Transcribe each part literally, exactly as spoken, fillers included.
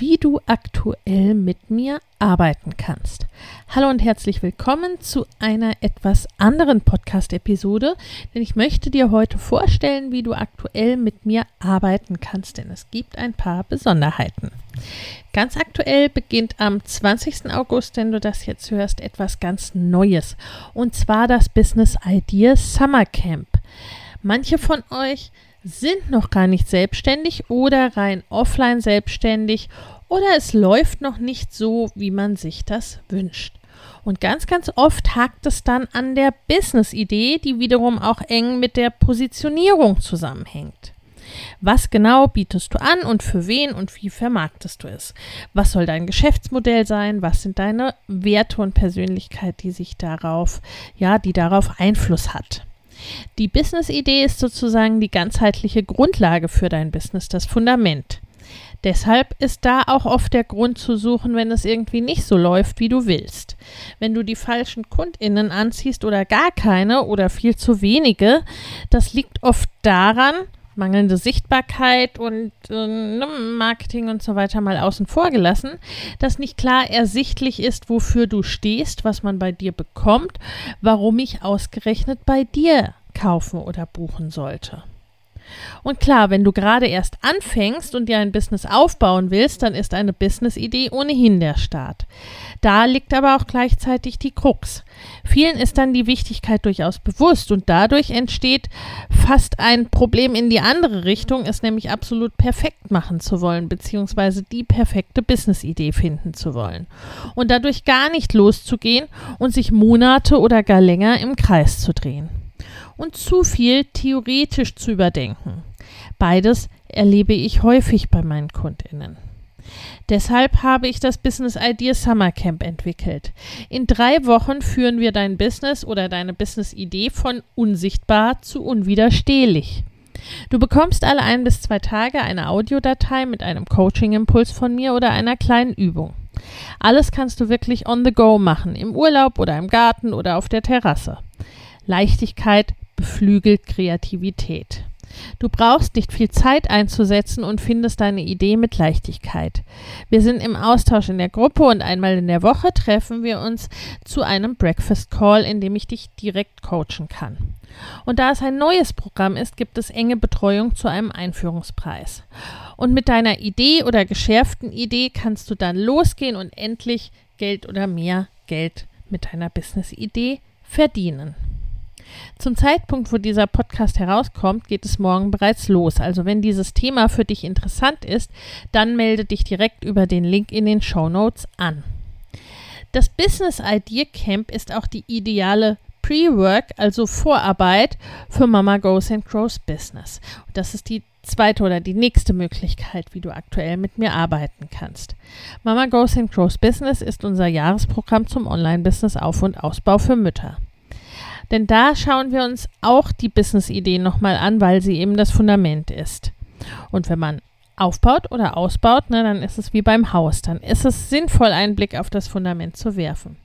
wie du aktuell mit mir arbeiten kannst. Hallo und herzlich willkommen zu einer etwas anderen Podcast-Episode, denn ich möchte dir heute vorstellen, wie du aktuell mit mir arbeiten kannst, denn es gibt ein paar Besonderheiten. Ganz aktuell beginnt am zwanzigsten August, wenn du das jetzt hörst, etwas ganz Neues, und zwar das Business Idea Summer Camp. Manche von euch sind noch gar nicht selbstständig oder rein offline selbstständig oder es läuft noch nicht so, wie man sich das wünscht. Und ganz, ganz oft hakt es dann an der Business-Idee, die wiederum auch eng mit der Positionierung zusammenhängt. Was genau bietest du an und für wen und wie vermarktest du es? Was soll dein Geschäftsmodell sein? Was sind deine Werte und Persönlichkeit, die sich darauf, ja, die darauf Einfluss hat? Die Business-Idee ist sozusagen die ganzheitliche Grundlage für dein Business, das Fundament. Deshalb ist da auch oft der Grund zu suchen, wenn es irgendwie nicht so läuft, wie du willst. Wenn du die falschen KundInnen anziehst oder gar keine oder viel zu wenige, das liegt oft daran, mangelnde Sichtbarkeit und äh, Marketing und so weiter mal außen vor gelassen, dass nicht klar ersichtlich ist, wofür du stehst, was man bei dir bekommt, warum ich ausgerechnet bei dir kaufen oder buchen sollte. Und klar, wenn du gerade erst anfängst und dir ein Business aufbauen willst, dann ist eine Business-Idee ohnehin der Start. Da liegt aber auch gleichzeitig die Krux. Vielen ist dann die Wichtigkeit durchaus bewusst und dadurch entsteht fast ein Problem in die andere Richtung, es nämlich absolut perfekt machen zu wollen, beziehungsweise die perfekte Business-Idee finden zu wollen. Und dadurch gar nicht loszugehen und sich Monate oder gar länger im Kreis zu drehen. Und zu viel theoretisch zu überdenken. Beides erlebe ich häufig bei meinen KundInnen. Deshalb habe ich das Business Idea Summer Camp entwickelt. In drei Wochen führen wir dein Business oder deine Business-Idee von unsichtbar zu unwiderstehlich. Du bekommst alle ein bis zwei Tage eine Audiodatei mit einem Coaching-Impuls von mir oder einer kleinen Übung. Alles kannst du wirklich on the go machen, im Urlaub oder im Garten oder auf der Terrasse. Leichtigkeit beflügelt Kreativität. Du brauchst nicht viel Zeit einzusetzen und findest deine Idee mit Leichtigkeit. Wir sind im Austausch in der Gruppe und einmal in der Woche treffen wir uns zu einem Breakfast Call, in dem ich dich direkt coachen kann. Und da es ein neues Programm ist, gibt es enge Betreuung zu einem Einführungspreis. Und mit deiner Idee oder geschärften Idee kannst du dann losgehen und endlich Geld oder mehr Geld mit deiner Business-Idee verdienen. Zum Zeitpunkt, wo dieser Podcast herauskommt, geht es morgen bereits los. Also wenn dieses Thema für dich interessant ist, dann melde dich direkt über den Link in den Shownotes an. Das Business Idea Camp ist auch die ideale Pre-Work, also Vorarbeit für Mama Goes and Grows Business. Und das ist die zweite oder die nächste Möglichkeit, wie du aktuell mit mir arbeiten kannst. Mama Goes and Grows Business ist unser Jahresprogramm zum Online-Business-Auf- und Ausbau für Mütter. Denn da schauen wir uns auch die Business-Idee nochmal an, weil sie eben das Fundament ist. Und wenn man aufbaut oder ausbaut, ne, dann ist es wie beim Haus. Dann ist es sinnvoll, einen Blick auf das Fundament zu werfen.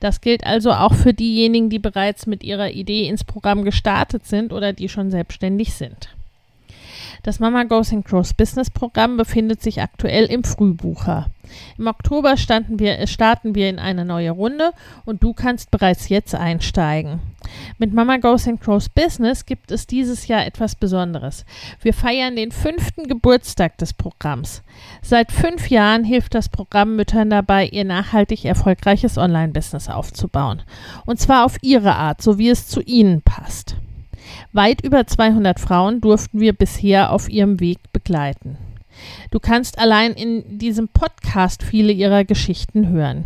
Das gilt also auch für diejenigen, die bereits mit ihrer Idee ins Programm gestartet sind oder die schon selbstständig sind. Das Mama Goes and Grows Business Programm befindet sich aktuell im Frühbucher. Im Oktober starten wir, starten wir in eine neue Runde und du kannst bereits jetzt einsteigen. Mit Mama Goes and Grows Business gibt es dieses Jahr etwas Besonderes. Wir feiern den fünften Geburtstag des Programms. Seit fünf Jahren hilft das Programm Müttern dabei, ihr nachhaltig erfolgreiches Online-Business aufzubauen. Und zwar auf ihre Art, so wie es zu ihnen passt. Weit über zweihundert Frauen durften wir bisher auf ihrem Weg begleiten. Du kannst allein in diesem Podcast viele ihrer Geschichten hören.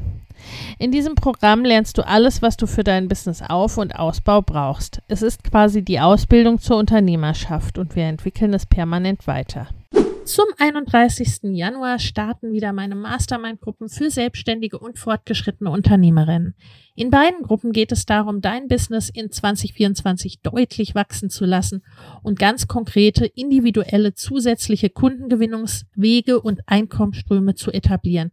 In diesem Programm lernst du alles, was du für deinen Business-Auf- und Ausbau brauchst. Es ist quasi die Ausbildung zur Unternehmerschaft und wir entwickeln es permanent weiter. Zum einunddreißigsten Januar starten wieder meine Mastermind-Gruppen für selbstständige und fortgeschrittene Unternehmerinnen. In beiden Gruppen geht es darum, dein Business in zwanzig vierundzwanzig deutlich wachsen zu lassen und ganz konkrete, individuelle, zusätzliche Kundengewinnungswege und Einkommensströme zu etablieren,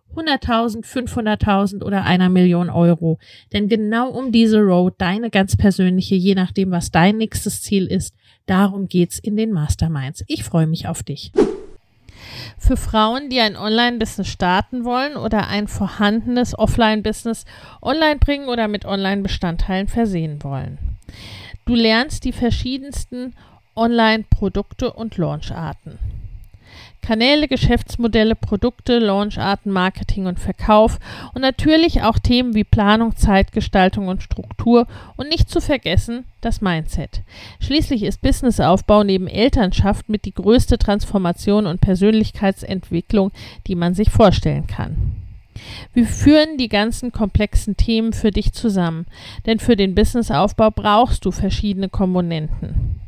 hunderttausend, fünfhunderttausend oder einer Million Euro. Denn genau um diese Road, deine ganz persönliche, je nachdem, was dein nächstes Ziel ist, darum geht's in den Masterminds. Ich freue mich auf dich. Für Frauen, die ein Online-Business starten wollen oder ein vorhandenes Offline-Business online bringen oder mit Online-Bestandteilen versehen wollen. Du lernst die verschiedensten Online-Produkte und Launcharten. Kanäle, Geschäftsmodelle, Produkte, Launcharten, Marketing und Verkauf und natürlich auch Themen wie Planung, Zeitgestaltung und Struktur und nicht zu vergessen das Mindset. Schließlich ist Businessaufbau neben Elternschaft mit die größte Transformation und Persönlichkeitsentwicklung, die man sich vorstellen kann. Wir führen die ganzen komplexen Themen für dich zusammen, denn für den Businessaufbau brauchst du verschiedene Komponenten.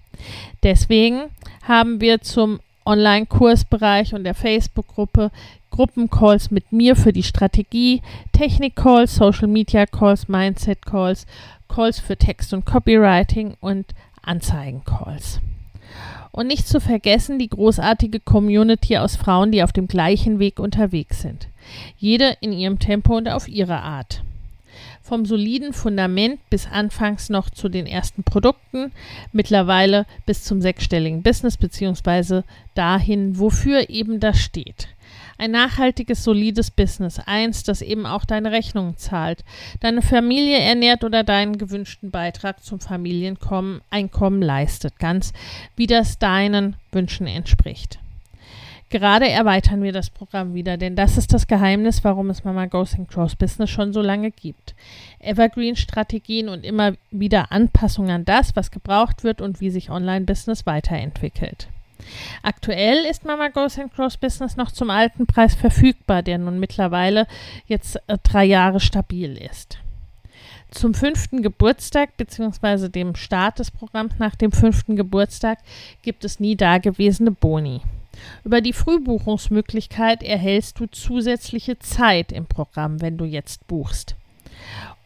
Deswegen haben wir zum Online-Kursbereich und der Facebook-Gruppe, Gruppencalls mit mir für die Strategie, Technik-Calls, Social-Media-Calls, Mindset-Calls, Calls für Text und Copywriting und Anzeigen-Calls. Und nicht zu vergessen die großartige Community aus Frauen, die auf dem gleichen Weg unterwegs sind. Jede in ihrem Tempo und auf ihre Art. Vom soliden Fundament bis anfangs noch zu den ersten Produkten, mittlerweile bis zum sechsstelligen Business beziehungsweise dahin, wofür eben das steht. Ein nachhaltiges, solides Business, eins, das eben auch deine Rechnungen zahlt, deine Familie ernährt oder deinen gewünschten Beitrag zum Familieneinkommen leistet, ganz wie das deinen Wünschen entspricht. Gerade erweitern wir das Programm wieder, denn das ist das Geheimnis, warum es Mama Grows Business schon so lange gibt. Evergreen-Strategien und immer wieder Anpassungen an das, was gebraucht wird und wie sich Online-Business weiterentwickelt. Aktuell ist Mama Grows Business noch zum alten Preis verfügbar, der nun mittlerweile jetzt äh, drei Jahre stabil ist. Zum fünften Geburtstag bzw. dem Start des Programms nach dem fünften Geburtstag gibt es nie dagewesene Boni. Über die Frühbuchungsmöglichkeit erhältst du zusätzliche Zeit im Programm, wenn du jetzt buchst.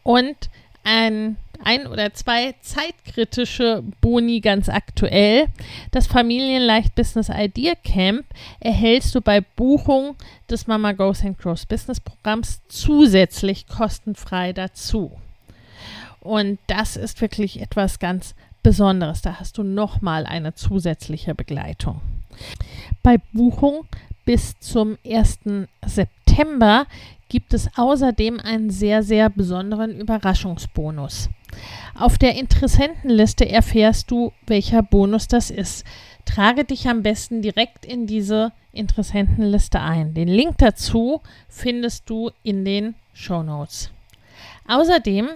Und ein, ein oder zwei zeitkritische Boni ganz aktuell. Das Familienleicht Business Idea Camp erhältst du bei Buchung des Mama Grows Business Programms zusätzlich kostenfrei dazu. Und das ist wirklich etwas ganz Besonderes. Da hast du nochmal eine zusätzliche Begleitung. Bei Buchung bis zum ersten September gibt es außerdem einen sehr, sehr besonderen Überraschungsbonus. Auf der Interessentenliste erfährst du, welcher Bonus das ist. Trage dich am besten direkt in diese Interessentenliste ein. Den Link dazu findest du in den Shownotes. Außerdem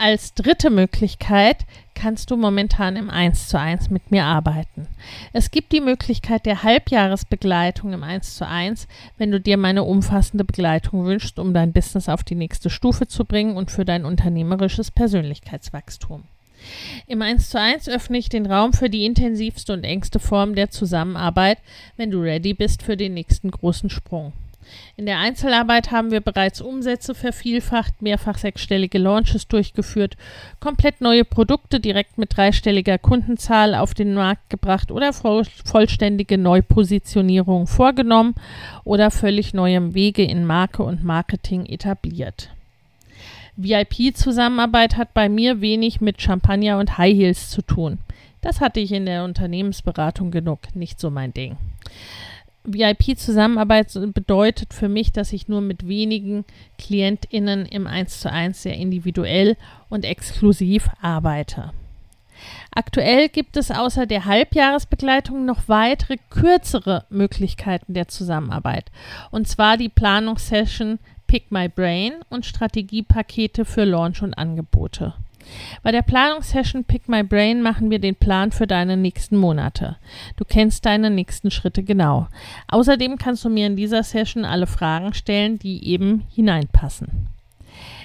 als dritte Möglichkeit kannst du momentan im eins zu eins mit mir arbeiten. Es gibt die Möglichkeit der Halbjahresbegleitung im eins zu eins, wenn du dir meine umfassende Begleitung wünschst, um dein Business auf die nächste Stufe zu bringen und für dein unternehmerisches Persönlichkeitswachstum. Im eins zu eins öffne ich den Raum für die intensivste und engste Form der Zusammenarbeit, wenn du ready bist für den nächsten großen Sprung. In der Einzelarbeit haben wir bereits Umsätze vervielfacht, mehrfach sechsstellige Launches durchgeführt, komplett neue Produkte direkt mit dreistelliger Kundenzahl auf den Markt gebracht oder vo- vollständige Neupositionierungen vorgenommen oder völlig neue Wege in Marke und Marketing etabliert. V I P-Zusammenarbeit hat bei mir wenig mit Champagner und High Heels zu tun. Das hatte ich in der Unternehmensberatung genug, nicht so mein Ding. V I P-Zusammenarbeit bedeutet für mich, dass ich nur mit wenigen KlientInnen im eins zu eins sehr individuell und exklusiv arbeite. Aktuell gibt es außer der Halbjahresbegleitung noch weitere kürzere Möglichkeiten der Zusammenarbeit, und zwar die Planungssession Pick My Brain und Strategiepakete für Launch und Angebote. Bei der Planungssession Pick My Brain machen wir den Plan für deine nächsten Monate. Du kennst deine nächsten Schritte genau. Außerdem kannst du mir in dieser Session alle Fragen stellen, die eben hineinpassen.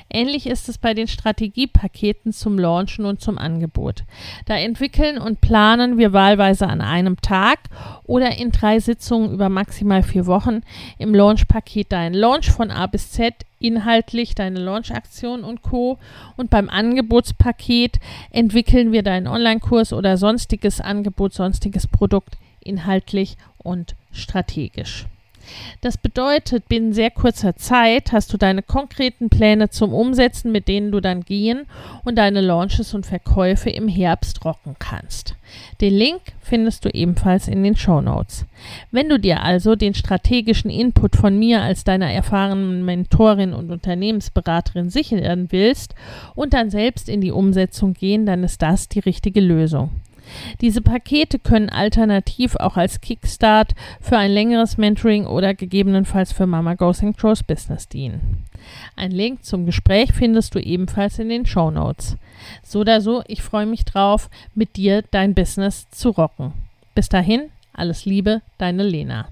Ähnlich ist es bei den Strategiepaketen zum Launchen und zum Angebot. Da entwickeln und planen wir wahlweise an einem Tag oder in drei Sitzungen über maximal vier Wochen im Launchpaket deinen Launch von A bis Z, inhaltlich deine Launchaktion und Co. Und beim Angebotspaket entwickeln wir deinen Online-Kurs oder sonstiges Angebot, sonstiges Produkt, inhaltlich und strategisch. Das bedeutet, binnen sehr kurzer Zeit hast du deine konkreten Pläne zum Umsetzen, mit denen du dann gehen und deine Launches und Verkäufe im Herbst rocken kannst. Den Link findest du ebenfalls in den Shownotes. Wenn du dir also den strategischen Input von mir als deiner erfahrenen Mentorin und Unternehmensberaterin sichern willst und dann selbst in die Umsetzung gehen, dann ist das die richtige Lösung. Diese Pakete können alternativ auch als Kickstart für ein längeres Mentoring oder gegebenenfalls für Mama Grows Business dienen. Ein Link zum Gespräch findest du ebenfalls in den Shownotes. So oder so, ich freue mich drauf, mit dir dein Business zu rocken. Bis dahin, alles Liebe, deine Lena.